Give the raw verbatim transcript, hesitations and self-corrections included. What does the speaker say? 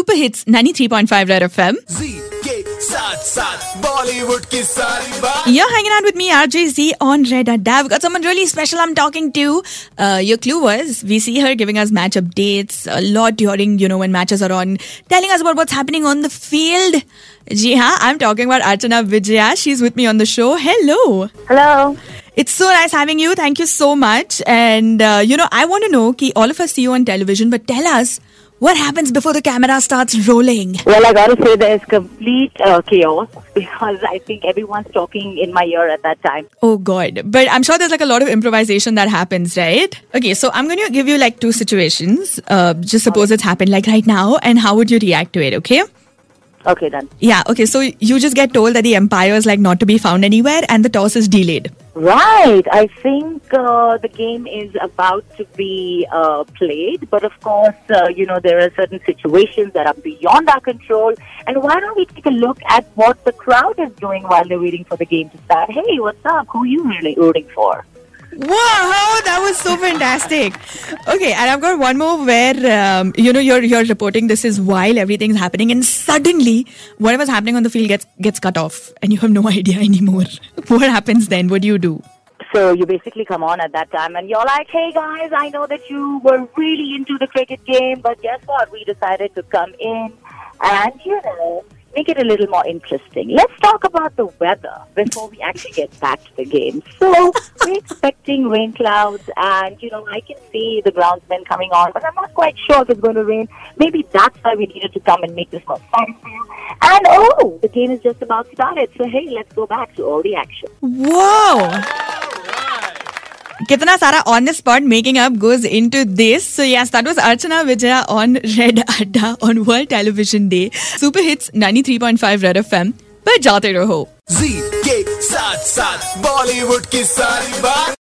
Super hits ninety-three point five red FM You're hanging out with me, R J Z, on Red Adda. We've got someone really special I'm talking to. Uh, your clue was, we see her giving us match updates a lot during, you know, when matches are on, telling us about what's happening on the field. Ji haan, I'm talking about Archana Vijaya. She's with me on the show. Hello. Hello. It's so nice having you. Thank you so much. And, uh, you know, I want to know, ki all of us see you on television, but tell us, what happens before the camera starts rolling? Well, I gotta say there is complete uh, chaos because I think everyone's talking in my ear at that time. Oh God. But I'm sure there's like a lot of improvisation that happens, right? Okay, so I'm going to give you like two situations. Uh, just suppose it's happened like right now, and how would you react to it, okay? Okay, done. Yeah, okay, so you just get told that the umpire is like not to be found anywhere and the toss is delayed. Right. I think uh, the game is about to be uh, played. But of course, uh, you know, there are certain situations that are beyond our control. And why don't we take a look at what the crowd is doing while they're waiting for the game to start? Hey, what's up? Who are you really rooting for? Wow, that was so fantastic. Okay, and I've got one more where, um, you know, you're, you're reporting this is while everything's happening and suddenly whatever's happening on the field gets, gets cut off and you have no idea anymore. What happens then? What do you do? So you basically come on at that time and you're like, hey guys, I know that you were really into the cricket game, but guess what? We decided to come in and, you know, make it a little more interesting. Let's talk about the weather before we actually get back to the game. So, we're expecting rain clouds and, you know, I can see the groundsmen coming on, but I'm not quite sure if it's going to rain. Maybe that's why we needed to come and make this more fun for you. And, oh, the game is just about started. So, hey, let's go back to all the action. Whoa! Kitna sara on-the-spot making up goes into this. So yes, that was Archana Vijaya on Red Adda on World Television Day. Super Hits ninety-three point five Red F M. पर जाते रहो. जी के साथ साथ बॉलीवुड की सारी बात.